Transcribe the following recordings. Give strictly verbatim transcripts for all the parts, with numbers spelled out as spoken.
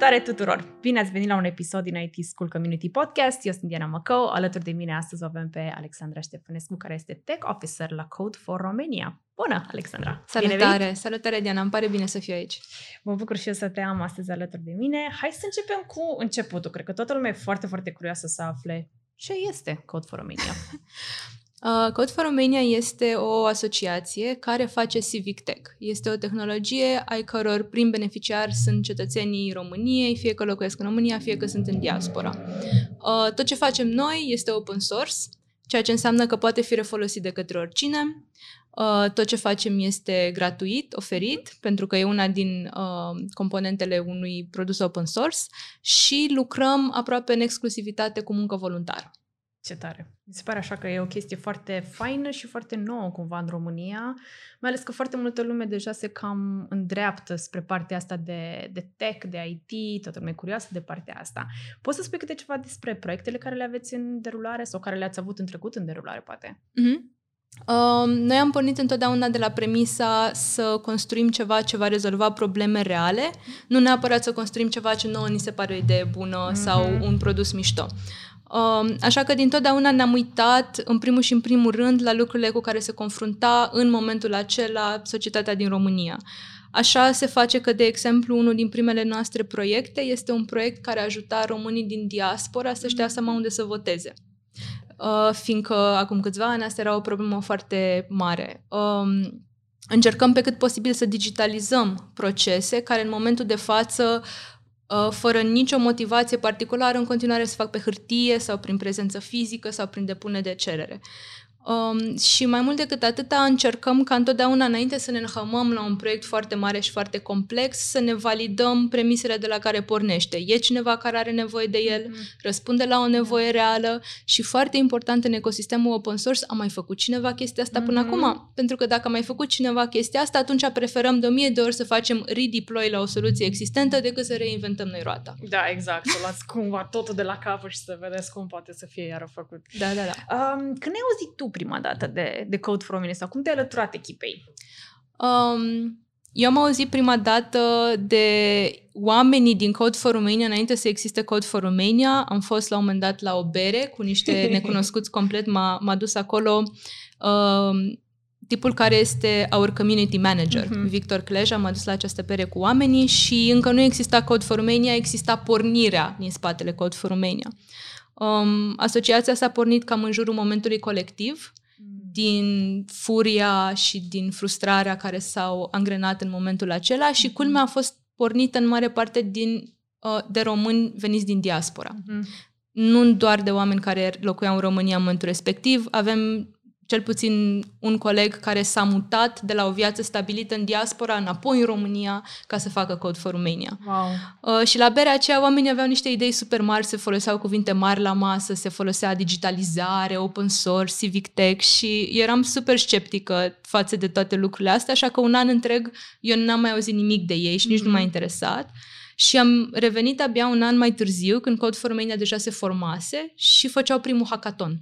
Salutare tuturor! Bine ați venit la un episod din I T School Community Podcast. Eu sunt Diana Măcău. Alături de mine astăzi o avem pe Alexandra Ștefănescu, care este Tech Officer la Code for Romania. Bună, Alexandra! Salutare! Salutare, Diana! Îmi pare bine să fiu aici. Mă bucur și eu să te am astăzi alături de mine. Hai să începem cu începutul. Cred că toată lumea e foarte, foarte curioasă să afle ce este Code for Romania. Code for Romania este o asociație care face civic tech. Este o tehnologie ai căror prim beneficiari sunt cetățenii României, fie că locuiesc în România, fie că sunt în diaspora. Tot ce facem noi este open source, ceea ce înseamnă că poate fi refolosit de către oricine. Tot ce facem este gratuit, oferit, pentru că e una din componentele unui produs open source și lucrăm aproape în exclusivitate cu muncă voluntară. Ce tare! Mi se pare așa că e o chestie foarte faină și foarte nouă cumva în România, mai ales că foarte multă lume deja se cam îndreaptă spre partea asta de, de tech, de I T, toată lumea e curioasă de partea asta. Poți să spui câte ceva despre proiectele care le aveți în derulare sau care le-ați avut în trecut în derulare, poate? Mm-hmm. Uh, noi am pornit întotdeauna de la premisa să construim ceva ce va rezolva probleme reale, nu neapărat să construim ceva ce nouă ni se pare o idee bună mm-hmm. sau un produs mișto. Așa că dintotdeauna ne-am uitat în primul și în primul rând la lucrurile cu care se confrunta în momentul acela societatea din România. Așa se face că, de exemplu, unul din primele noastre proiecte este un proiect care ajuta românii din diaspora să-și dea seama unde să voteze. Fiindcă acum câțiva ani asta era o problemă foarte mare. Încercăm pe cât posibil să digitalizăm procese care în momentul de față, fără nicio motivație particulară, în continuare se fac pe hârtie sau prin prezență fizică sau prin depune de cerere. Um, și mai mult decât atâta, încercăm ca întotdeauna, înainte să ne înhămăm la un proiect foarte mare și foarte complex, să ne validăm premisele de la care pornește. E cineva care are nevoie de el, mm-hmm. răspunde la o nevoie reală și, foarte important, în ecosistemul open source, a mai făcut cineva chestia asta mm-hmm. până acum? Pentru că dacă a mai făcut cineva chestia asta, atunci preferăm de o mie de ori să facem redeploy la o soluție existentă decât să reinventăm noi roata. Da, exact. Să luați cumva totul de la capăt și să vedeți cum poate să fie iară făcut. Da, da, da. Um, când ai auzit tu prima dată de, de Code for Romania sau cum te-ai alăturat echipei? Um, eu am auzit prima dată de oamenii din Code for Romania înainte să existe Code for Romania. Am fost la un moment dat la o bere cu niște necunoscuți complet. M-a, m-a dus acolo um, tipul care este our community manager, uh-huh. Victor Cleja, m-a dus la această bere cu oamenii și încă nu exista Code for Romania, exista pornirea din spatele Code for Romania. Um, asociația s-a pornit cam în jurul momentului colectiv, din furia și din frustrarea care s-au angrenat în momentul acela și culmea a fost pornită în mare parte din, uh, de români veniți din diaspora. Uh-huh. Nu doar de oameni care locuiau în România în momentul respectiv, avem cel puțin un coleg care s-a mutat de la o viață stabilită în diaspora înapoi în România ca să facă Code for Romania. Wow. Uh, și la berea aceea oamenii aveau niște idei super mari, se foloseau cuvinte mari la masă, se folosea digitalizare, open source, civic tech și eram super sceptică față de toate lucrurile astea, așa că un an întreg eu n-am mai auzit nimic de ei și nici mm-hmm. nu m-a interesat. Și am revenit abia un an mai târziu, când Code for Romania deja se formase și făceau primul hackathon.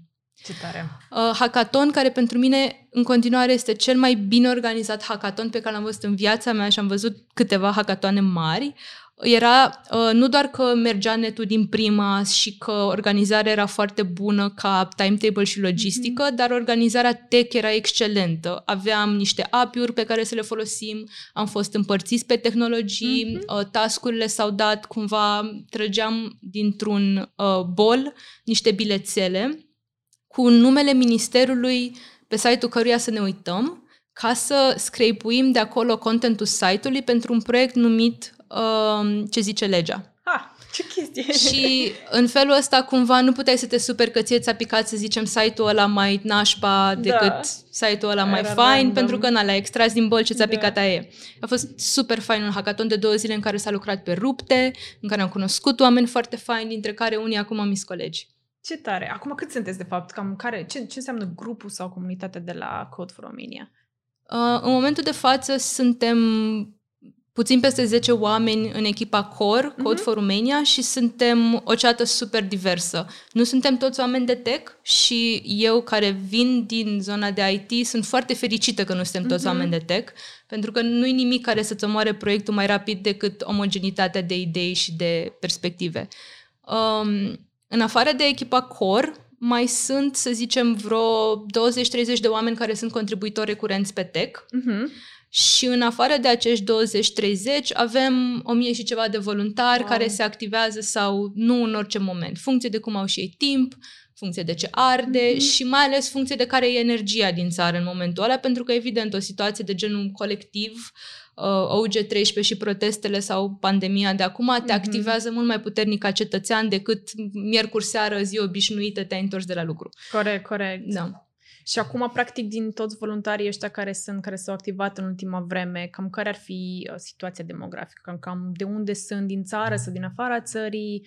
Ce tare. Uh, hackathon care pentru mine în continuare este cel mai bine organizat hackathon pe care l-am văzut în viața mea și am văzut câteva hackatoane mari. Era uh, nu doar că mergea netul din prima și că organizarea era foarte bună ca timetable și logistică, mm-hmm. dar organizarea tech era excelentă. Aveam niște app-uri pe care să le folosim, am fost împărțiți pe tehnologii, mm-hmm. uh, task-urile s-au dat cumva, trăgeam dintr-un uh, bol niște bilețele cu numele ministerului pe site-ul căruia să ne uităm, ca să scrapuim de acolo contentul site-ului pentru un proiect numit uh, Ce zice legea. Ha, ce chestie! Și în felul ăsta cumva nu puteai să te superi că ție ți-a picat, să zicem, site-ul ăla mai nașpa decât da. site-ul ăla mai fain, pentru că na, l-ai extras din bol ce ți-a da. picat aia. A fost super fain un hackathon de două zile în care s-a lucrat pe rupte, în care am cunoscut oameni foarte faini, dintre care unii acum am mis colegi. Ce tare! Acum cât sunteți, de fapt? Cam care, ce, ce înseamnă grupul sau comunitatea de la Code for Romania? Uh, în momentul de față suntem puțin peste zece oameni în echipa Core, Code for Romania, și suntem o ceată super diversă. Nu suntem toți oameni de tech și eu, care vin din zona de I T, sunt foarte fericită că nu suntem toți oameni de tech, pentru că nu e nimic care să-ți omoare proiectul mai rapid decât omogenitatea de idei și de perspective. Um, în afară de echipa Core, mai sunt, să zicem, vreo douăzeci treizeci de oameni care sunt contribuitori recurenți pe tech. Uh-huh. Și în afară de acești douăzeci treizeci avem o mie și ceva de voluntari, wow, care se activează sau nu în orice moment, funcție de cum au și ei timp, funcție de ce arde, mm-hmm, și mai ales funcție de care e energia din țară în momentul ăla, pentru că evident o situație de genul colectiv, O U G treisprezece și protestele sau pandemia de acum te activează, mm-hmm, mult mai puternic ca cetățean decât miercuri seară, zi obișnuită, te-ai întors de la lucru. Corect, corect. Da. Și acum, practic, din toți voluntarii ăștia care sunt, care s-au activat în ultima vreme, cam care ar fi situația demografică? Cam de unde sunt, din țară sau din afara țării,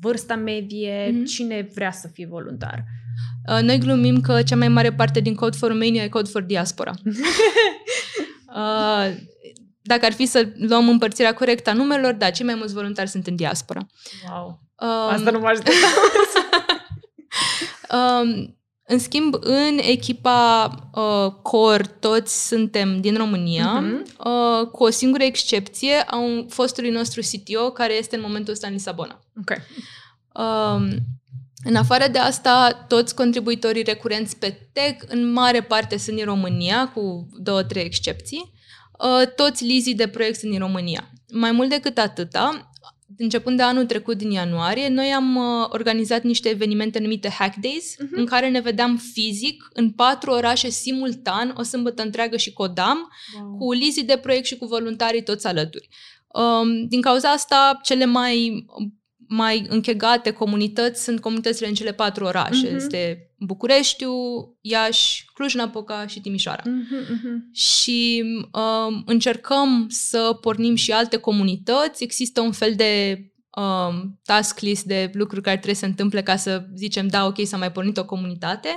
vârsta medie, mm-hmm, cine vrea să fie voluntar? Noi glumim că cea mai mare parte din Code for Romania e Code for Diaspora. Dacă ar fi să luăm împărțirea corectă a numelor, da, cei mai mulți voluntari sunt în diaspora. Wow! Um... Asta nu m-aș deta. um... În schimb, în echipa uh, Core, toți suntem din România, uh-huh, uh, cu o singură excepție a un, fostului nostru C T O, care este în momentul ăsta în Lisabona. Okay. Uh, în afară de asta, toți contribuitorii recurenți pe tech, în mare parte sunt din România, cu două, trei excepții. Uh, toți lizii de proiect sunt din România. Mai mult decât atâta, începând de anul trecut, din ianuarie, noi am uh, organizat niște evenimente numite Hack Days, uh-huh, în care ne vedeam fizic în patru orașe simultan, o sâmbătă întreagă, și codam, wow, cu lizii de proiect și cu voluntarii toți alături. Um, din cauza asta, cele mai, mai închegate comunități sunt comunitățile în cele patru orașe. Uh-huh. Este Bucureștiul, Iași, Cluj-Napoca și Timișoara. Uh-huh, uh-huh. Și um, încercăm să pornim și alte comunități. Există un fel de um, task list de lucruri care trebuie să se întâmple ca să zicem, da, ok, s-a mai pornit o comunitate,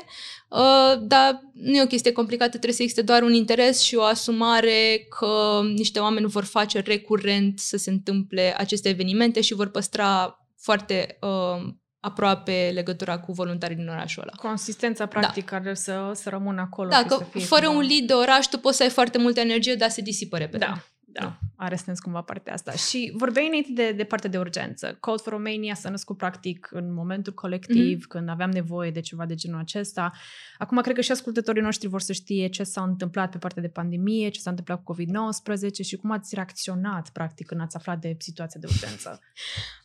uh, dar nu e o chestie complicată, trebuie să existe doar un interes și o asumare că niște oameni vor face recurent să se întâmple aceste evenimente și vor păstra foarte... Uh, aproape legătura cu voluntarii din orașul ăla. Consistența practică, da, care să, să rămână acolo. Da, că fie fără un lead de oraș tu poți să ai foarte multă energie, dar se disipă repede. Da, da, da. Are sens cumva partea asta. Și vorbeai înainte de, de partea de urgență. Code for Romania s-a născut practic în momentul colectiv, mm-hmm, când aveam nevoie de ceva de genul acesta. Acum cred că și ascultătorii noștri vor să știe ce s-a întâmplat pe partea de pandemie, ce s-a întâmplat cu covid nouăsprezece și cum ați reacționat practic când ați aflat de situația de urgență.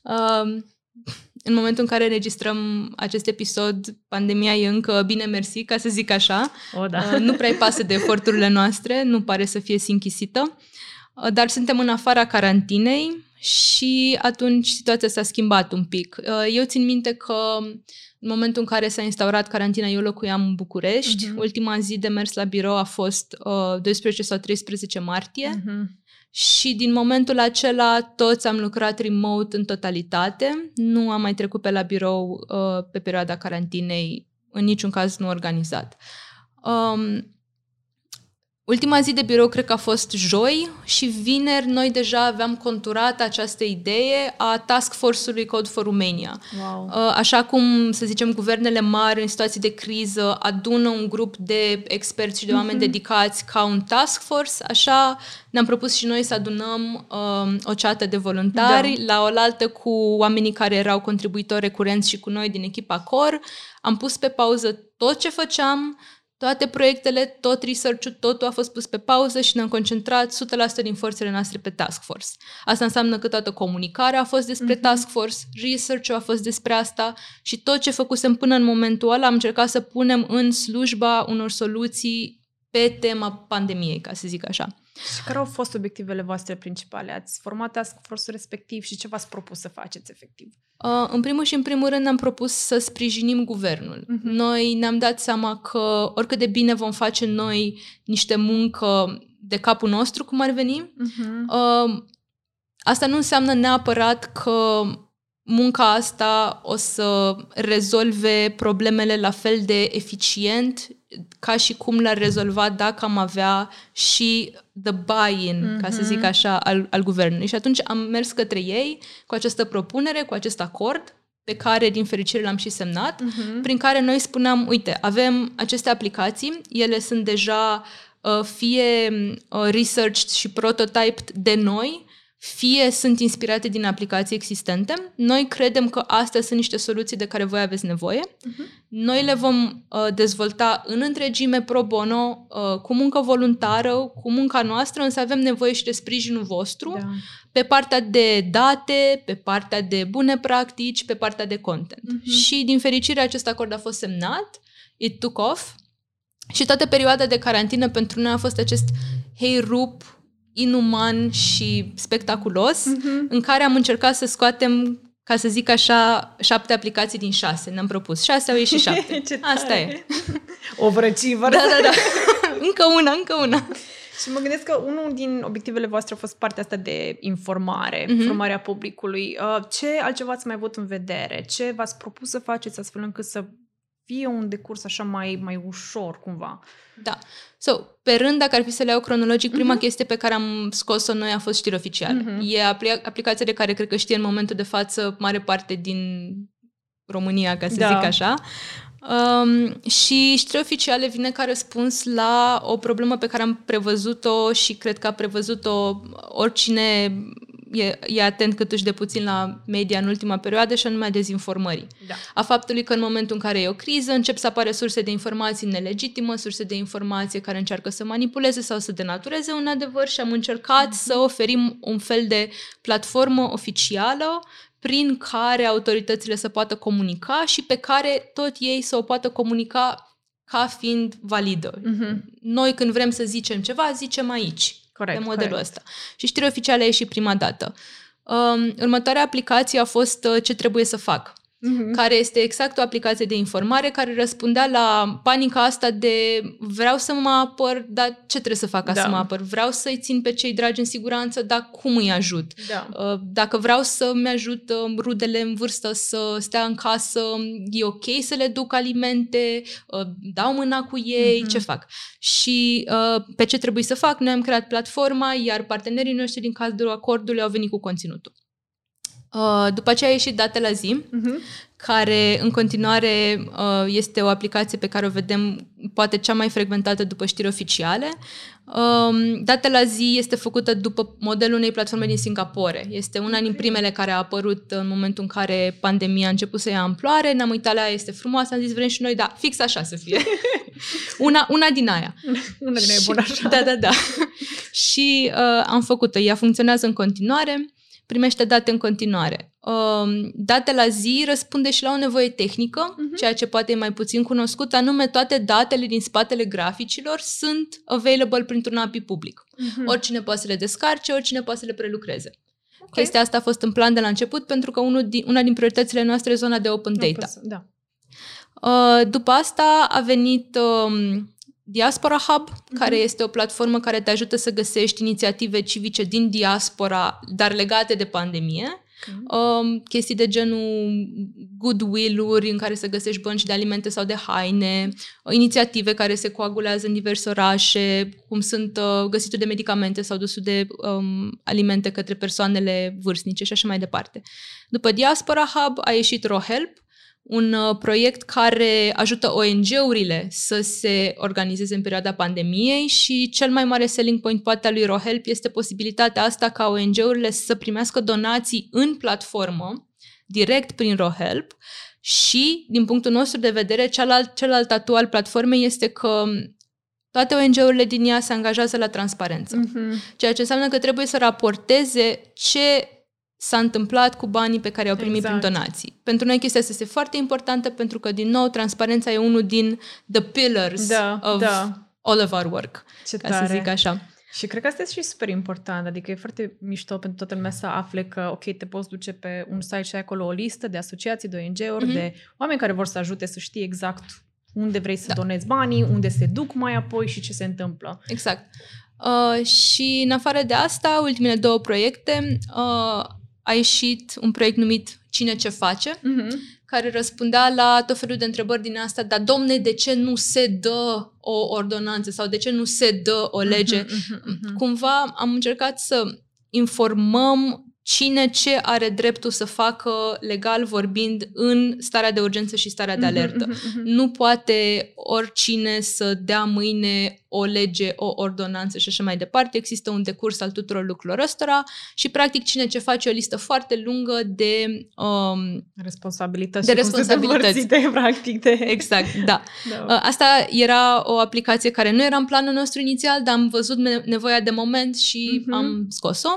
um... În momentul în care înregistrăm acest episod, pandemia e încă bine mersi, ca să zic așa. O, da. Nu prea-i pasă de eforturile noastre, nu pare să fie sinchisită, dar suntem în afara carantinei și atunci situația s-a schimbat un pic. Eu țin minte că în momentul în care s-a instaurat carantina, eu locuiam în București. Uh-huh. Ultima zi de mers la birou a fost uh, doisprezece sau treisprezece martie. Uh-huh. Și din momentul acela toți am lucrat remote în totalitate, nu am mai trecut pe la birou uh, pe perioada carantinei, în niciun caz nu organizat. Um, ultima zi de birou cred că a fost joi și vineri noi deja aveam conturat această idee a task force-ului Code for Romania. Wow. Uh, așa cum, să zicem, guvernele mari în situații de criză adună un grup de experți și de oameni, mm-hmm, dedicați ca un task force, așa... Ne-am propus și noi să adunăm um, o ceată de voluntari, da, la oaltă cu oamenii care erau contribuitori recurenți și cu noi din echipa Core. Am pus pe pauză tot ce făceam, toate proiectele, tot research-ul, totul a fost pus pe pauză și ne-am concentrat o sută la sută din forțele noastre pe task force. Asta înseamnă că toată comunicarea a fost despre, mm-hmm, task force, research-ul a fost despre asta și tot ce făcusem până în momentul ăla am încercat să punem în slujba unor soluții pe tema pandemiei, ca să zic așa. Și care au fost obiectivele voastre principale? Ați format task force-ul respectiv și ce v-ați propus să faceți efectiv? Uh, în primul și în primul rând am propus să sprijinim guvernul. Uh-huh. Noi ne-am dat seama că oricât de bine vom face noi niște muncă de capul nostru, cum ar veni, uh-huh, uh, asta nu înseamnă neapărat că munca asta o să rezolve problemele la fel de eficient ca și cum l-ar rezolva dacă am avea și the buy-in, mm-hmm. ca să zic așa, al, al guvernului. Și atunci am mers către ei cu această propunere, cu acest acord, pe care, din fericire, l-am și semnat, uh-huh. prin care noi spuneam, uite, avem aceste aplicații, ele sunt deja uh, fie uh, researched și prototyped de noi, fie sunt inspirate din aplicații existente. Noi credem că astea sunt niște soluții de care voi aveți nevoie. Uh-huh. Noi le vom uh, dezvolta în întregime, pro bono, uh, cu muncă voluntară, cu munca noastră, însă avem nevoie și de sprijinul vostru, da. Pe partea de date, pe partea de bune practici, pe partea de content. Uh-huh. Și, din fericire, acest acord a fost semnat, it took off, și toată perioada de carantină pentru noi a fost acest hey-rup, inuman și spectaculos, uh-huh. în care am încercat să scoatem, ca să zic așa, șapte aplicații din șase. Ne-am propus șase, au ieșit șapte. Asta e. O vrăcivă. Da, da, da. Încă una, încă una. Și mă gândesc că unul din obiectivele voastre a fost partea asta de informare, uh-huh. formarea publicului. Ce altceva ați mai avut în vedere? Ce v-ați propus să faceți astfel încât să fie un decurs așa mai, mai ușor, cumva? Da. So, pe rând, dacă ar fi să le iau cronologic, prima uh-huh. chestie pe care am scos-o noi a fost știri oficiale. Uh-huh. E apli- aplicația de care cred că știe în momentul de față mare parte din România, ca să da. Zic așa. Um, și știri oficiale vine ca răspuns la o problemă pe care am prevăzut-o și cred că a prevăzut-o oricine e, e atent cât uși de puțin la media în ultima perioadă, și anume a dezinformării. Da. A faptului că în momentul în care e o criză încep să apare surse de informații nelegitime, surse de informație care încearcă să manipuleze sau să denatureze un adevăr, și am încercat mm-hmm. să oferim un fel de platformă oficială prin care autoritățile să poată comunica și pe care tot ei să o poată comunica ca fiind validă. Mm-hmm. Noi când vrem să zicem ceva, zicem aici, corect, pe modelul corect. Ăsta. Și știrea oficială e și prima dată. Um, următoarea aplicație a fost uh, Ce trebuie să fac, mm-hmm. care este exact o aplicație de informare care răspundea la panica asta de vreau să mă apăr, dar ce trebuie să fac ca da. Să mă apăr? Vreau să-i țin pe cei dragi în siguranță, dar cum îi ajut? Da. Dacă vreau să-mi ajut rudele în vârstă să stea în casă, e ok să le duc alimente, dau mâna cu ei, mm-hmm. ce fac? Și pe ce trebuie să fac? Noi am creat platforma, iar partenerii noștri din cadrul acordului au venit cu conținutul. După aceea a ieșit Date la zi, uh-huh. care în continuare este o aplicație pe care o vedem poate cea mai frecventată după știri oficiale. Date la zi este făcută după modelul unei platforme din Singapore. Este una din primele care a apărut în momentul în care pandemia a început să ia amploare. Ne-am uitat la ea, este frumoasă, am zis vrem și noi, da, fix așa să fie. Una, una din aia. Una din aia e bună așa. Da, da, da. Și uh, am făcut-o. Ea funcționează în continuare. Primește date în continuare. Uh, Date la zi răspunde și la o nevoie tehnică, uh-huh. ceea ce poate e mai puțin cunoscut, anume toate datele din spatele graficilor sunt available printr-un A P I public. Uh-huh. Oricine poate să le descarce, oricine poate să le prelucreze. Okay. Chestia asta a fost în plan de la început, pentru că unul din, una din prioritățile noastre e zona de open data. Open, da. Uh, după asta a venit Uh, Diaspora Hub, uh-huh. care este o platformă care te ajută să găsești inițiative civice din diaspora, dar legate de pandemie. Uh-huh. Um, chestii de genul goodwill-uri în care să găsești bănci de alimente sau de haine, inițiative care se coagulează în diverse orașe, cum sunt uh, găsitul de medicamente sau dusul de um, alimente către persoanele vârstnice și așa mai departe. După Diaspora Hub a ieșit RoHelp, un uh, proiect care ajută O N G-urile să se organizeze în perioada pandemiei, și cel mai mare selling point poate al lui RoHelp este posibilitatea asta ca O N G-urile să primească donații în platformă, direct prin RoHelp, și, din punctul nostru de vedere, celălalt, celălalt tatu al platformei este că toate O N G-urile din ea se angajează la transparență, mm-hmm. ceea ce înseamnă că trebuie să raporteze ce s-a întâmplat cu banii pe care i-au primit exact. Prin donații. Pentru noi chestia asta este foarte importantă, pentru că, din nou, transparența e unul din the pillars da, of da. all of our work, ce ca tare. Să zic așa. Și cred că asta este și super important, adică e foarte mișto pentru toată lumea să afle că, ok, te poți duce pe un site și ai acolo o listă de asociații, de O N G-uri, mm-hmm. de oameni care vor să ajute, să știi exact unde vrei să da. Donezi banii, unde se duc mai apoi și ce se întâmplă. Exact. Uh, și, în afară de asta, ultimele două proiecte, uh, a ieșit un proiect numit Cine ce face, uh-huh. care răspundea la tot felul de întrebări din asta, dar domne, de ce nu se dă o ordonanță sau de ce nu se dă o lege? Uh-huh, uh-huh, uh-huh. Cumva am încercat să informăm cine ce are dreptul să facă legal vorbind în starea de urgență și starea de alertă. Uh-huh, uh-huh. Nu poate oricine să dea mâine o lege, o ordonanță și așa mai departe. Există un decurs al tuturor lucrurilor ăstora și practic cine ce face o listă foarte lungă de um, responsabilități. De responsabilități. De, practic, de... Exact, da. da. Asta era o aplicație care nu era în planul nostru inițial, dar am văzut nevoia de moment și uh-huh. am scos-o.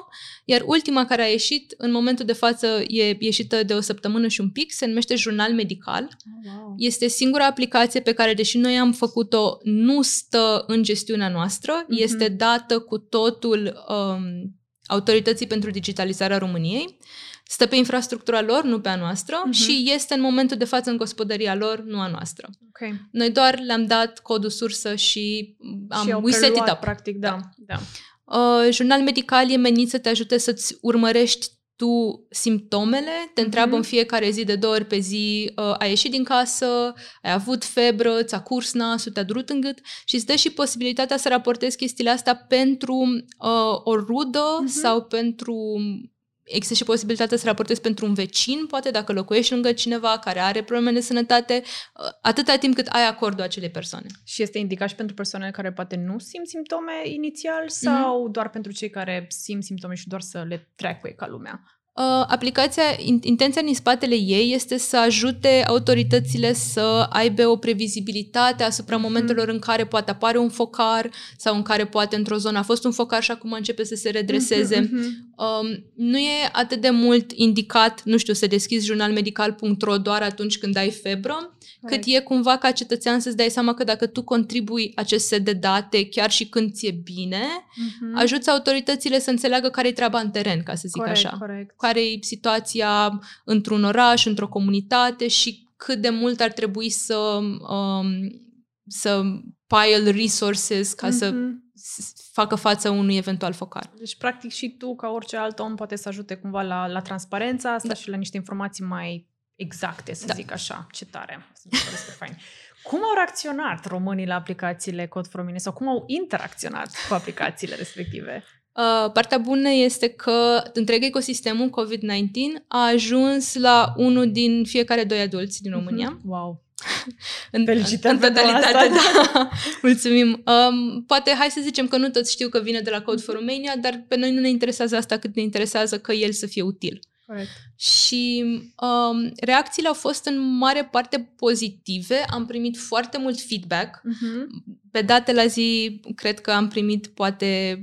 Iar ultima care a ieșit, în momentul de față e ieșită de o săptămână și un pic, se numește Jurnal Medical. Oh, wow. Este singura aplicație pe care, deși noi am făcut-o, nu stă în gestiunea noastră, mm-hmm. este dată cu totul um, Autorității pentru Digitalizarea României, stă pe infrastructura lor, nu pe a noastră, mm-hmm. și este în momentul de față în gospodăria lor, nu a noastră. Okay. Noi doar le-am dat codul sursă și am și we set it up. Practic, da. da. da. Uh, Jurnal Medical e menit să te ajute să-ți urmărești tu simptomele, te întreabă mm-hmm. în fiecare zi de două ori pe zi, uh, ai ieșit din casă, ai avut febră, ți-a curs nasul, te-a durut în gât și îți dă și posibilitatea să raportezi chestiile astea pentru uh, o rudă mm-hmm. sau pentru... Există și posibilitatea să raportezi pentru un vecin, poate, dacă locuiești lângă cineva care are probleme de sănătate, atâta timp cât ai acordul acelei persoane. Și este indicat și pentru persoanele care poate nu simt simptome inițial sau mm-hmm. doar pentru cei care simt simptome și doar să le treacă ca lumea? Uh, aplicația, intenția din spatele ei este să ajute autoritățile să aibă o previzibilitate asupra momentelor mm. în care poate apare un focar sau în care poate într-o zonă a fost un focar și acum începe să se redreseze. Mm-hmm, mm-hmm. Uh, nu e atât de mult indicat, nu știu, să deschizi jurnalmedical punct ro doar atunci când ai febră, right. cât e cumva ca cetățean să-ți dai seama că dacă tu contribui acest set de date chiar și când ți-e bine, mm-hmm. ajuți autoritățile să înțeleagă care-i treaba în teren, ca să zic corect, așa. Corect. Care-i situația într-un oraș, într-o comunitate și cât de mult ar trebui să, um, să pile resources ca mm-hmm. să facă față unui eventual focar. Deci, practic, și tu, ca orice alt om, poate să ajute cumva la, la transparența asta da. și la niște informații mai exacte, să da. zic așa. Ce tare! Cum au reacționat românii la aplicațiile Code for Romania sau cum au interacționat cu aplicațiile respective? Uh, partea bună este că întreg ecosistemul covid nouăsprezece a ajuns la unul din fiecare doi adulți din România. Wow! în, Felicitări pentru asta! Da. Mulțumim! Um, poate hai să zicem că nu toți știu că vine de la Code for Romania, dar pe noi nu ne interesează asta cât ne interesează că el să fie util. Corect. Și um, reacțiile au fost în mare parte pozitive, am primit foarte mult feedback, uh-huh. pe date la zi cred că am primit poate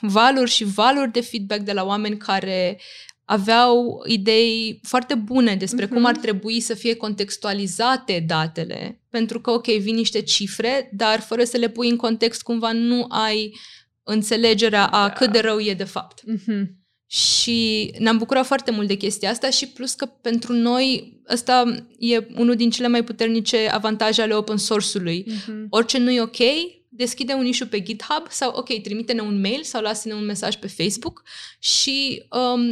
valuri și valuri de feedback de la oameni care aveau idei foarte bune despre uh-huh. cum ar trebui să fie contextualizate datele, pentru că ok, vin niște cifre, dar fără să le pui în context cumva nu ai înțelegerea a da. cât de rău e de fapt. Uh-huh. Și ne-am bucurat foarte mult de chestia asta și plus că pentru noi ăsta e unul din cele mai puternice avantaje ale open source-ului. Uh-huh. Orice nu e ok, deschide un issue pe GitHub sau ok, trimite-ne un mail sau lasă-ne un mesaj pe Facebook și um,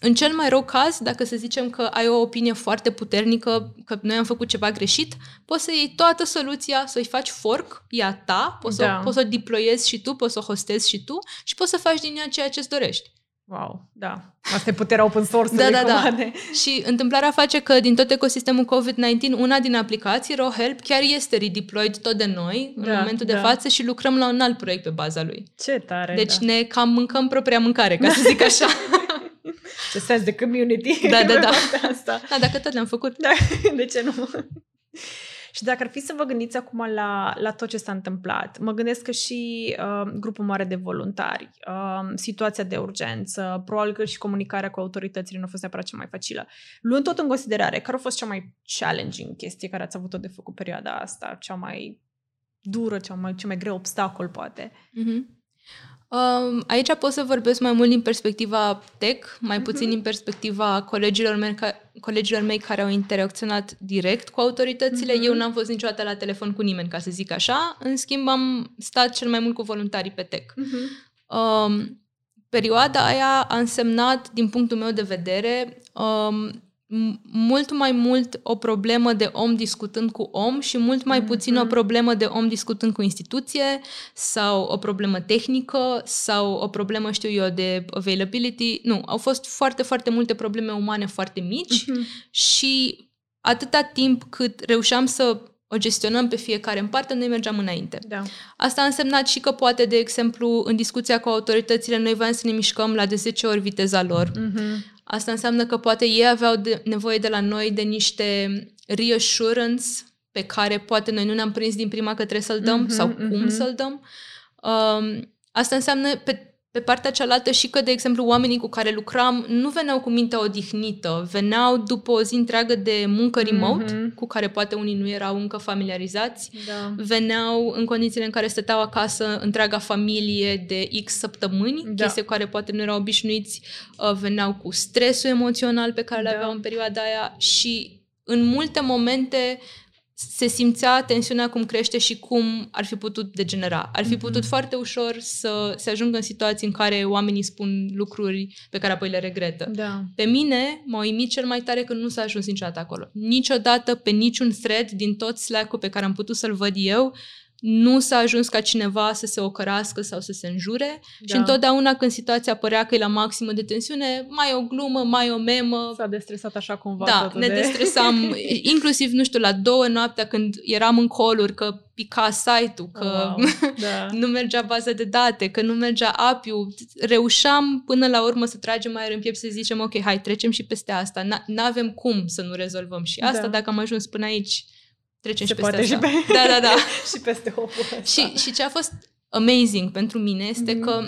în cel mai rău caz, dacă să zicem că ai o opinie foarte puternică, că noi am făcut ceva greșit, poți să iei toată soluția, să-i faci fork, e a ta, poți, da. o, poți să o deployezi și tu, poți să o hostezi și tu și poți să faci din ea ceea ce-ți dorești. Wow, da. Asta e puterea open source-ului. Da, da, da. Și întâmplarea face că din tot ecosistemul covid nouăsprezece, una din aplicații, RoHelp, chiar este redeployed tot de noi da, în momentul da. de față și lucrăm la un alt proiect pe baza lui. Ce tare! Deci da. ne cam mâncăm propria mâncare, ca să zic așa. Ce sens de community. Da, da, da. Asta. Da, dacă tot le-am făcut. Da, de ce nu? Și dacă ar fi să vă gândiți acum la, la tot ce s-a întâmplat, mă gândesc că și uh, grupul mare de voluntari, uh, situația de urgență, probabil că și comunicarea cu autoritățile nu a fost neapărat cea mai facilă. Luând tot în considerare, care a fost cea mai challenging chestie care ați avut-o de făcut perioada asta, cea mai dură, cea mai, cea mai greu obstacol, poate? Mm-hmm. Aici pot să vorbesc mai mult din perspectiva tech, mai puțin din perspectiva colegilor mei, colegilor mei care au interacționat direct cu autoritățile. Uh-huh. Eu n-am fost niciodată la telefon cu nimeni, ca să zic așa. În schimb, am stat cel mai mult cu voluntarii pe tech. Uh-huh. Um, perioada aia a însemnat, din punctul meu de vedere, um, mult mai mult o problemă de om discutând cu om și mult mai puțin o problemă de om discutând cu instituție sau o problemă tehnică sau o problemă, știu eu, de availability. Nu, au fost foarte, foarte multe probleme umane foarte mici uh-huh. și atâta timp cât reușeam să o gestionăm pe fiecare în parte, noi mergeam înainte. Da. Asta a însemnat și că poate, de exemplu, în discuția cu autoritățile, noi voiam să ne mișcăm la de zece ori viteza lor. Uh-huh. Asta înseamnă că poate ei aveau de nevoie de la noi de niște reassurance pe care poate noi nu ne-am prins din prima că trebuie să-l dăm mm-hmm, sau cum mm-hmm. să-l dăm. Um, asta înseamnă pe, pe partea cealaltă și că, de exemplu, oamenii cu care lucram nu veneau cu mintea odihnită, veneau după o zi întreagă de muncă remote, mm-hmm. cu care poate unii nu erau încă familiarizați, da. Veneau în condițiile în care stăteau acasă întreaga familie de X săptămâni, da. Chestii cu care poate nu erau obișnuiți, veneau cu stresul emoțional pe care da. Le aveau în perioada aia și în multe momente se simțea tensiunea cum crește și cum ar fi putut degenera. Ar fi putut mm-hmm. foarte ușor să se ajungă în situații în care oamenii spun lucruri pe care apoi le regretă. Da. Pe mine m-a uimit cel mai tare că nu s-a ajuns niciodată acolo. Niciodată, pe niciun thread din tot Slack-ul pe care am putut să-l văd eu, nu s-a ajuns ca cineva să se ocărască sau să se înjure da. Și întotdeauna când situația părea că e la maximă de tensiune, mai o glumă, mai o memă. S-a destresat așa cumva. Da, ne de... destresam, inclusiv, nu știu, la două noaptea când eram în call-uri că pica site-ul, că wow. da. nu mergea baza de date, că nu mergea A P I-ul. Reușeam până la urmă să tragem aer în piept, să zicem, ok, hai, trecem și peste asta. N-avem cum să nu rezolvăm și asta da. Dacă am ajuns până aici. Trecem se și peste așa. Și pe... Da, da, da. și peste hopul ăsta. Și, și ce a fost amazing pentru mine este mm-hmm. că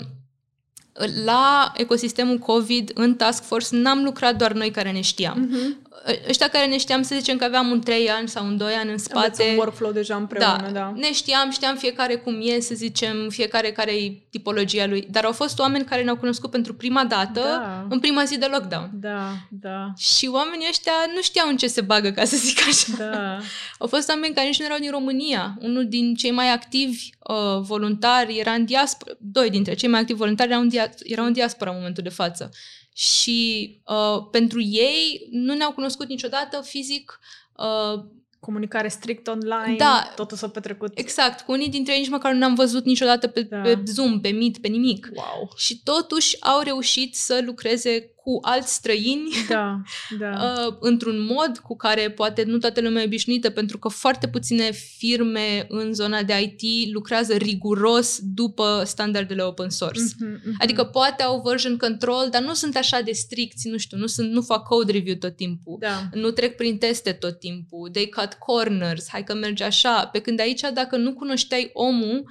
la ecosistemul COVID, în task force, n-am lucrat doar noi care ne știam. Mm-hmm. Ăștia care ne știam, să zicem că aveam un trei ani sau un doi ani în spate. Aveți un workflow deja împreună, da. da. Ne știam, știam fiecare cum e, să zicem, fiecare care-i tipologia lui. Dar au fost oameni care ne-au cunoscut pentru prima dată, da. În prima zi de lockdown. Da, da. Și oamenii ăștia nu știau în ce se bagă, ca să zic așa. Da. Au fost oameni care nici nu erau din România. Unul din cei mai activi uh, voluntari era în diaspora. Doi dintre cei mai activi voluntari erau în diaspora. Erau în diaspora în momentul de față și uh, pentru ei nu ne-au cunoscut niciodată fizic. Uh, Comunicare strict online, da, totul s-a petrecut. Exact, cu unii dintre ei nici măcar nu ne-am văzut niciodată pe, da. Pe Zoom, pe Meet, pe nimic. Wow. Și totuși au reușit să lucreze cu alți străini da, da. uh, într-un mod cu care poate nu toată lumea e obișnuită, pentru că foarte puține firme în zona de I T lucrează riguros după standardele open source. Uh-huh, uh-huh. Adică poate au version control, dar nu sunt așa de stricți, nu știu, nu, sunt, nu fac code review tot timpul, da. Nu trec prin teste tot timpul, they cut corners, hai că merge așa. Pe când aici, dacă nu cunoșteai omul,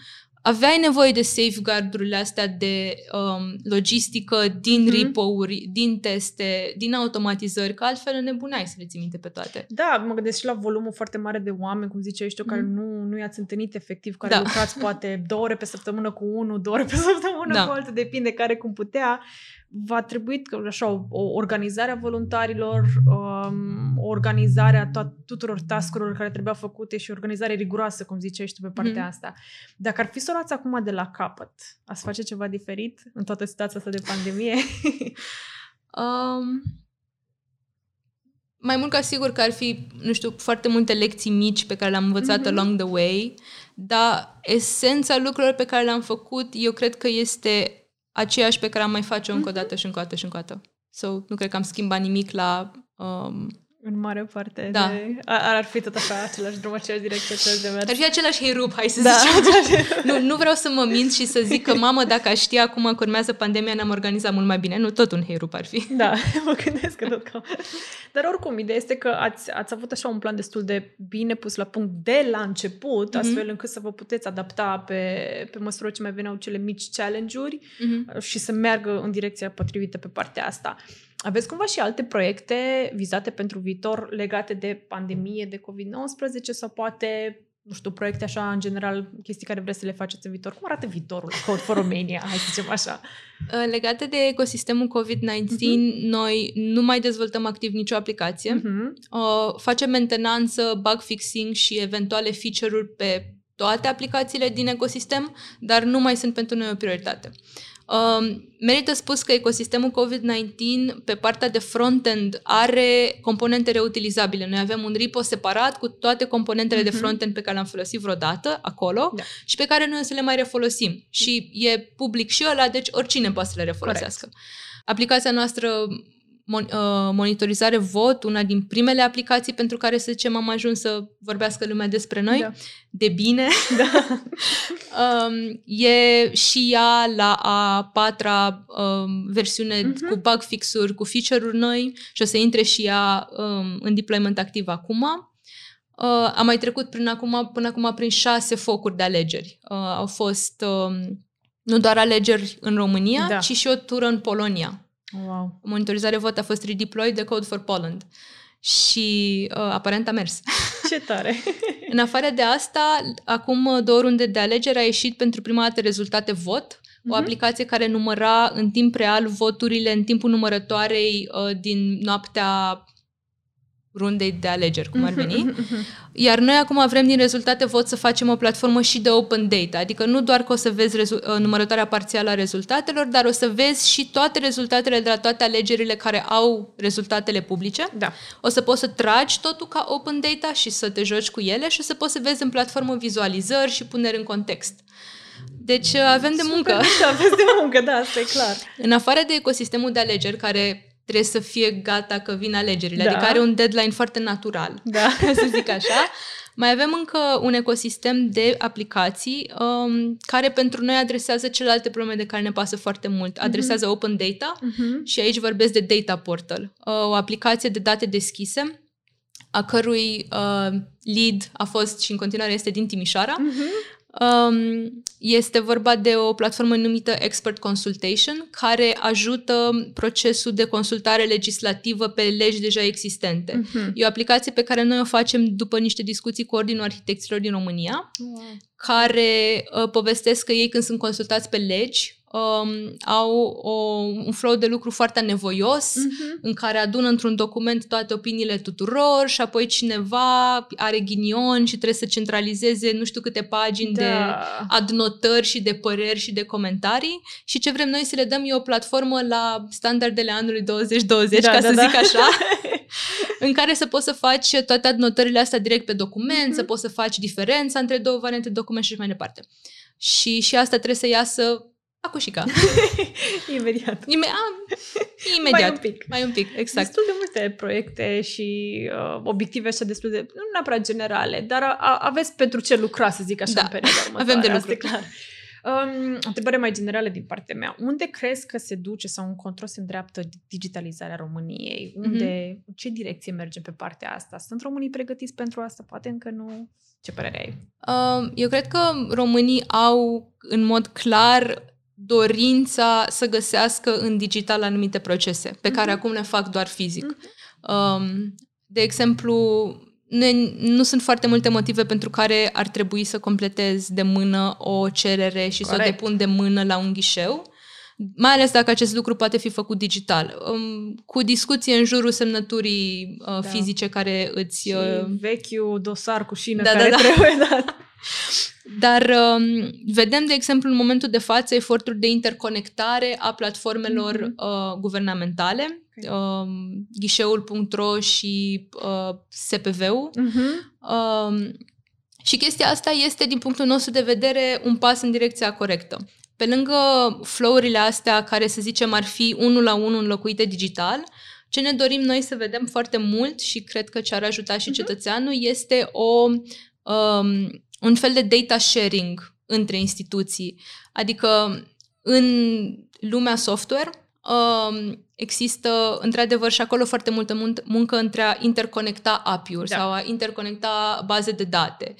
aveai nevoie de safeguard-urile astea de um, logistică, din mm-hmm. repo-uri, din teste, din automatizări, că altfel nebuneai să le ții minte pe toate. Da, mă gândesc și la volumul foarte mare de oameni, cum ziceai tu, mm-hmm. care nu, nu i-ați întâlnit efectiv, care da. Lucrați poate două ore pe săptămână cu unul, două ore pe săptămână da. Cu altul, depinde care cum putea. Va trebui așa, o, o organizare a voluntarilor, um, o organizare a to- tuturor task-urilor care trebuia făcute și o organizare riguroasă, cum ziceai tu, pe partea mm-hmm. asta. Dacă ar fi să o luați acum de la capăt, ați face ceva diferit în toată situația asta de pandemie? um, mai mult ca sigur că ar fi, nu știu, foarte multe lecții mici pe care le-am învățat mm-hmm. along the way, dar esența lucrurilor pe care le-am făcut, eu cred că este aceeași pe care am mai face-o încă o dată și încă o dată și încă o dată. So, nu cred că am schimbat nimic la... Um... În mare parte. Da. De... Ar, ar fi tot așa, același drum, aceeași direcție, același de mers. Ar fi același herup, hai să da. Zicem. nu, nu vreau să mă mint și să zic că, mamă, dacă aș ști acum că urmează pandemia, ne-am organizat mult mai bine. Nu, tot un herup ar fi. Da, mă gândesc că tot cam. Dar oricum, ideea este că ați, ați avut așa un plan destul de bine pus la punct de la început, mm-hmm. astfel încât să vă puteți adapta pe, pe măsură ce mai veneau cele mici challenge-uri mm-hmm. și să meargă în direcția potrivită pe partea asta. Aveți cumva și alte proiecte vizate pentru viitor legate de pandemie, de covid nouăsprezece sau poate, nu știu, proiecte așa, în general, chestii care vreți să le faceți în viitor? Cum arată viitorul Code for Romania, hai să zicem așa? Legate de ecosistemul covid nouăsprezece, uh-huh. noi nu mai dezvoltăm activ nicio aplicație, uh-huh. o, facem mentenanță, bug fixing și eventuale feature-uri pe toate aplicațiile din ecosistem, dar nu mai sunt pentru noi o prioritate. Merită spus că ecosistemul covid nouăsprezece pe partea de front-end are componente reutilizabile. Noi avem un repo separat cu toate componentele uh-huh. de front-end pe care le-am folosit vreodată acolo da. și pe care noi o să le mai refolosim. Și e public și ăla, deci oricine poate să le refolosească. Correct. Aplicația noastră monitorizare vot, una din primele aplicații pentru care, să zicem, am ajuns să vorbească lumea despre noi, da. de bine, da. um, e și ea la a patra um, versiune uh-huh. cu bug fix-uri, cu feature-uri noi și o să intre și ea um, în deployment activ acum. Uh, am mai trecut prin acum, până acum prin șase focuri de alegeri. Uh, au fost um, nu doar alegeri în România, da. ci și o tură în Polonia. Wow. Monitorizare vot a fost redeployed de Code for Poland și uh, aparent a mers. Ce tare! În afară de asta, acum două runde de alegeri a ieșit pentru prima dată rezultate vot, mm-hmm. o aplicație care număra în timp real voturile în timpul numărătoarei uh, din noaptea rundei de alegeri, cum ar veni. Iar noi acum vrem din rezultate vot să facem o platformă și de open data, adică nu doar că o să vezi rezu- numărătoarea parțială a rezultatelor, dar o să vezi și toate rezultatele de la toate alegerile care au rezultatele publice. Da. O să poți să tragi totul ca open data și să te joci cu ele și o să poți să vezi în platformă vizualizări și puneri în context. Deci avem de muncă. Aveți de muncă, da, asta e clar. În afară de ecosistemul de alegeri, care trebuie să fie gata că vin alegerile. Da. Adică are un deadline foarte natural, da. să zic așa. Mai avem încă un ecosistem de aplicații um, care pentru noi adresează celelalte probleme de care ne pasă foarte mult. Adresează mm-hmm. open data mm-hmm. și aici vorbesc de Data Portal, o aplicație de date deschise a cărui uh, lead a fost și în continuare este din Timișoara. Mm-hmm. Este vorba de o platformă numită Expert Consultation, care ajută procesul de consultare legislativă pe legi deja existente. Uh-huh. E o aplicație pe care noi o facem după niște discuții cu Ordinul Arhitecților din România, wow. care uh, povestesc că ei, când sunt consultați pe legi, um, au o, un flow de lucru foarte anevoios, uh-huh. în care adună într-un document toate opiniile tuturor și apoi cineva are ghinion și trebuie să centralizeze nu știu câte pagini da. de adnotări și de păreri și de comentarii. Și ce vrem noi să le dăm e o platformă la standardele anului douăzeci douăzeci, da, ca da, să da. zic așa, în care să poți să faci toate adnotările astea direct pe document, uh-huh. să poți să faci diferența între două variante de document și mai departe. Și, și asta trebuie să iasă acușica. Imediat. Ime- a, imediat. Mai un pic. Mai un pic, exact. Destul de multe proiecte și uh, obiective așa destul de, nu neapărat generale, dar a, a, aveți pentru ce lucra, să zic așa, da. în perioada următoare. Avem de lucru. Asta clar. Um, o întrebare mai generală din partea mea. Unde crezi că se duce sau încotro se îndreaptă digitalizarea României? Unde, mm-hmm. ce direcție mergem pe partea asta? Sunt românii pregătiți pentru asta? Poate încă nu. Ce părere ai? Uh, eu cred că românii au în mod clar dorința să găsească în digital anumite procese pe care uh-huh. acum le fac doar fizic. Uh-huh. Um, de exemplu, ne, nu sunt foarte multe motive pentru care ar trebui să completez de mână o cerere și Corect. să o depun de mână la un ghișeu, mai ales dacă acest lucru poate fi făcut digital. Um, cu discuții în jurul semnăturii uh, da. fizice care îți... Și uh... vechiul dosar cu șină da, care da, da. trebuie dat. Dar um, vedem, de exemplu, în momentul de față eforturi de interconectare a platformelor mm-hmm. uh, guvernamentale, okay. uh, ghișeul punct ro și uh, S P V-ul. Mm-hmm. Uh, și chestia asta este, din punctul nostru de vedere, un pas în direcția corectă. Pe lângă flow-urile astea care, să zicem, ar fi unul la unul înlocuite digital, ce ne dorim noi să vedem foarte mult și cred că ce ar ajuta și mm-hmm. cetățeanul este o... Um, un fel de data sharing între instituții. Adică în lumea software există într-adevăr și acolo foarte multă muncă între a interconecta A P I-uri da. sau a interconecta baze de date,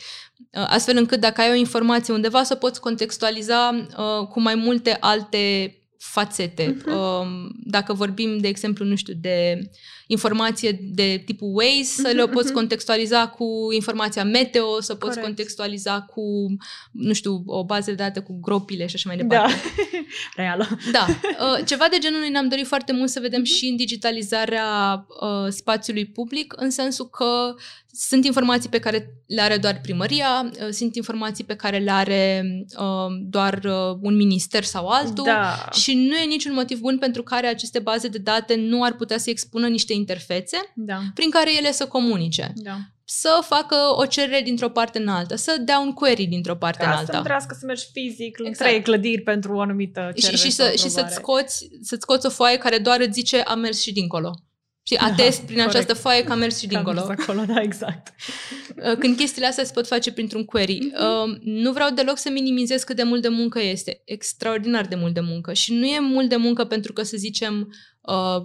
astfel încât dacă ai o informație undeva să o poți contextualiza cu mai multe alte fațete. Uh-huh. Dacă vorbim, de exemplu, nu știu, de informație de tipul Waze, să uh-huh, le poți uh-huh. contextualiza cu informația meteo, să poți Corect. contextualiza cu, nu știu, o bază de date cu gropile și așa mai departe. Da. Reală. Da. Ceva de genul noi ne-am dorit foarte mult să vedem uh-huh. și în digitalizarea uh, spațiului public, în sensul că Sunt informații pe care le are doar primăria, sunt informații pe care le are uh, doar uh, un minister sau altul, da. Și nu e niciun motiv bun pentru care aceste baze de date nu ar putea să expună niște interfețe, da. Prin care ele să comunice. Da. Să facă o cerere dintr-o parte în alta, să dea un query dintr-o parte ca în alta. Să întrească să mergi fizic în exact. Trei clădiri pentru o anumită cerere. Și, și, să, și să-ți, scoți, să-ți scoți o foaie care doar îți zice am mers și dincolo. Și atest prin corect. Această foaie că am mers și dincolo. Am mers acolo, da, exact. Când chestiile astea se pot face printr-un query. Mm-hmm. Nu vreau deloc să minimizez cât de mult de muncă este. Extraordinar de mult de muncă. Și nu e mult de muncă pentru că, să zicem,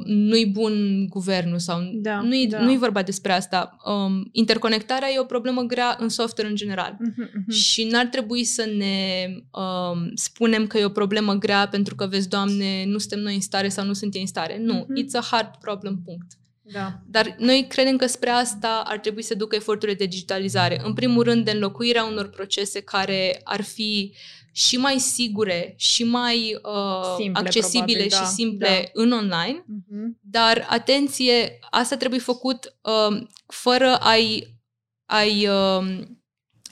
nu-i bun guvernul sau da, nu-i, da. Nu-i vorba despre asta. Interconectarea e o problemă grea în software în general. Mm-hmm. Și n-ar trebui să ne um, spunem că e o problemă grea pentru că, vezi, Doamne, nu suntem noi în stare sau nu sunt ei în stare. Nu. Mm-hmm. It's a hard problem, punct. Da. Dar noi credem că spre asta ar trebui să ducă eforturile de digitalizare. În primul rând, de înlocuirea unor procese care ar fi și mai sigure și mai uh, simple, accesibile probabil, și da, simple da. În online. Uh-huh. Dar, atenție, asta trebuie făcut uh, fără a-i, a-i uh,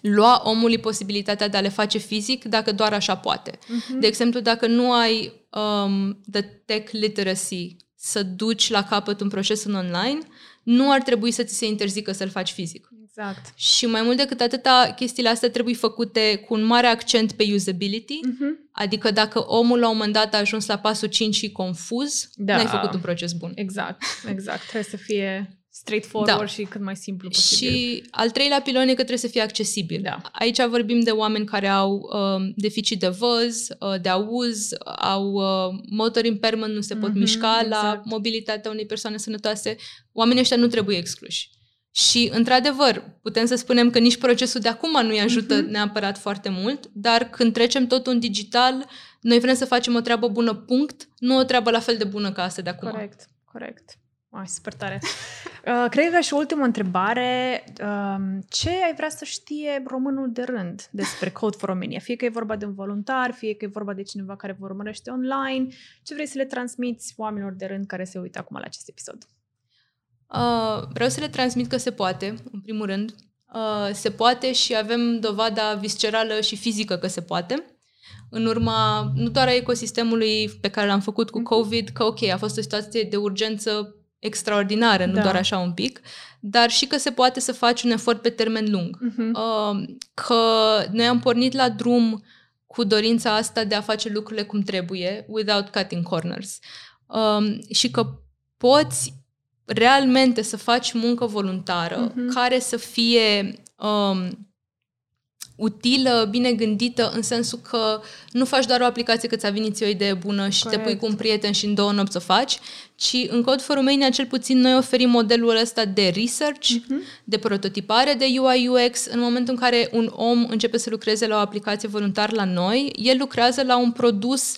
lua omului posibilitatea de a le face fizic dacă doar așa poate. Uh-huh. De exemplu, dacă nu ai um, the tech literacy să duci la capăt un proces în online, nu ar trebui să ți se interzică să-l faci fizic. Exact. Și mai mult decât atâta, chestiile astea trebuie făcute cu un mare accent pe usability, uh-huh. Adică dacă omul la un moment dat a ajuns la pasul cinci și confuz, da. N-ai făcut un proces bun. Exact, exact. Trebuie să fie straightforward da. Și cât mai simplu posibil. Și al treilea pilon e că trebuie să fie accesibil. Da. Aici vorbim de oameni care au uh, deficit de văz, uh, de auz, au uh, motor impairment, nu se pot mm-hmm, mișca exact. La mobilitatea unei persoane sănătoase. Oamenii ăștia nu trebuie excluși. Și, într-adevăr, putem să spunem că nici procesul de acum nu-i ajută mm-hmm. neapărat foarte mult, dar când trecem tot în digital, noi vrem să facem o treabă bună, punct, nu o treabă la fel de bună ca asta de acum. Corect, corect. Ai, super tare. Uh, cred că și o ultimă întrebare. Uh, ce ai vrea să știe românul de rând despre Code for Romania? Fie că e vorba de un voluntar, fie că e vorba de cineva care vă urmărește online. Ce vrei să le transmiți oamenilor de rând care se uită acum la acest episod? Uh, vreau să le transmit că se poate, în primul rând. Uh, se poate și avem dovada viscerală și fizică că se poate. În urma, nu doar a ecosistemului pe care l-am făcut cu COVID, că ok, a fost o situație de urgență extraordinară, nu da. Doar așa un pic, dar și că se poate să faci un efort pe termen lung. Uh-huh. Că noi am pornit la drum cu dorința asta de a face lucrurile cum trebuie, without cutting corners. Um, și că poți realmente să faci muncă voluntară, uh-huh. care să fie um, utilă, bine gândită, în sensul că nu faci doar o aplicație că ți-a venit ție o idee bună și corect. Te pui cu un prieten și în două nopți o faci, ci în Code for Romania cel puțin noi oferim modelul ăsta de research, uh-huh. de prototipare de U I U X. În momentul în care un om începe să lucreze la o aplicație voluntar la noi, el lucrează la un produs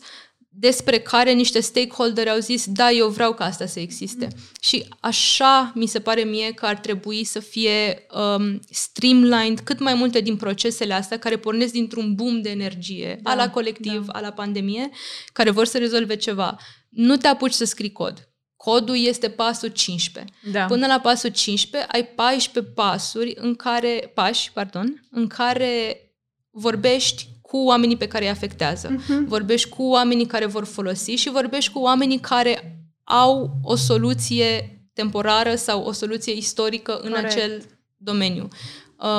despre care niște stakeholder au zis, da, eu vreau ca asta să existe. Mm. Și așa mi se pare mie că ar trebui să fie um, streamlined cât mai multe din procesele astea care pornesc dintr-un boom de energie, da, a la colectiv, da. A la pandemie, care vor să rezolve ceva. Nu te apuci să scrii cod. Codul este pasul cincisprezece. Da. Până la pasul cincisprezece ai paisprezece pasuri în care, pași, pardon, în care vorbești cu oamenii pe care îi afectează. Uh-huh. Vorbești cu oamenii care vor folosi și vorbești cu oamenii care au o soluție temporară sau o soluție istorică în corect. Acel domeniu.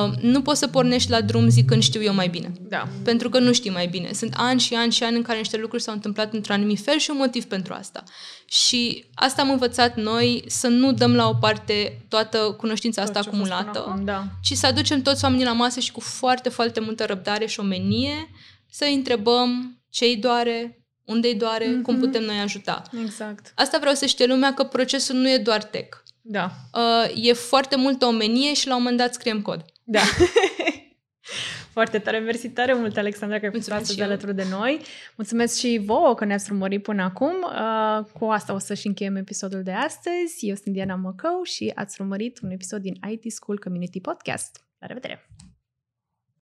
Uh, nu poți să pornești la drum zicând știu eu mai bine. Da. Pentru că nu știi mai bine. Sunt ani și ani și ani în care niște lucruri s-au întâmplat într-un anumit fel și un motiv pentru asta. Și asta am învățat noi, să nu dăm la o parte toată cunoștința asta acumulată, acum, da. Ci să aducem toți oamenii la masă și cu foarte, foarte multă răbdare și omenie să întrebăm ce îi doare, unde îi doare, mm-hmm. cum putem noi ajuta. Exact. Asta vreau să știe lumea, că procesul nu e doar tech. Da. Uh, e foarte multă omenie și la un moment dat scriem cod. Da. Foarte tare, mersi tare mult, Alexandra, că ai fost astăzi alături de noi. Mulțumesc și vouă că ne-ați urmărit până acum. Uh, cu asta o să-și încheiem episodul de astăzi. Eu sunt Diana Măcău și ați urmărit un episod din I T School Community Podcast. La revedere!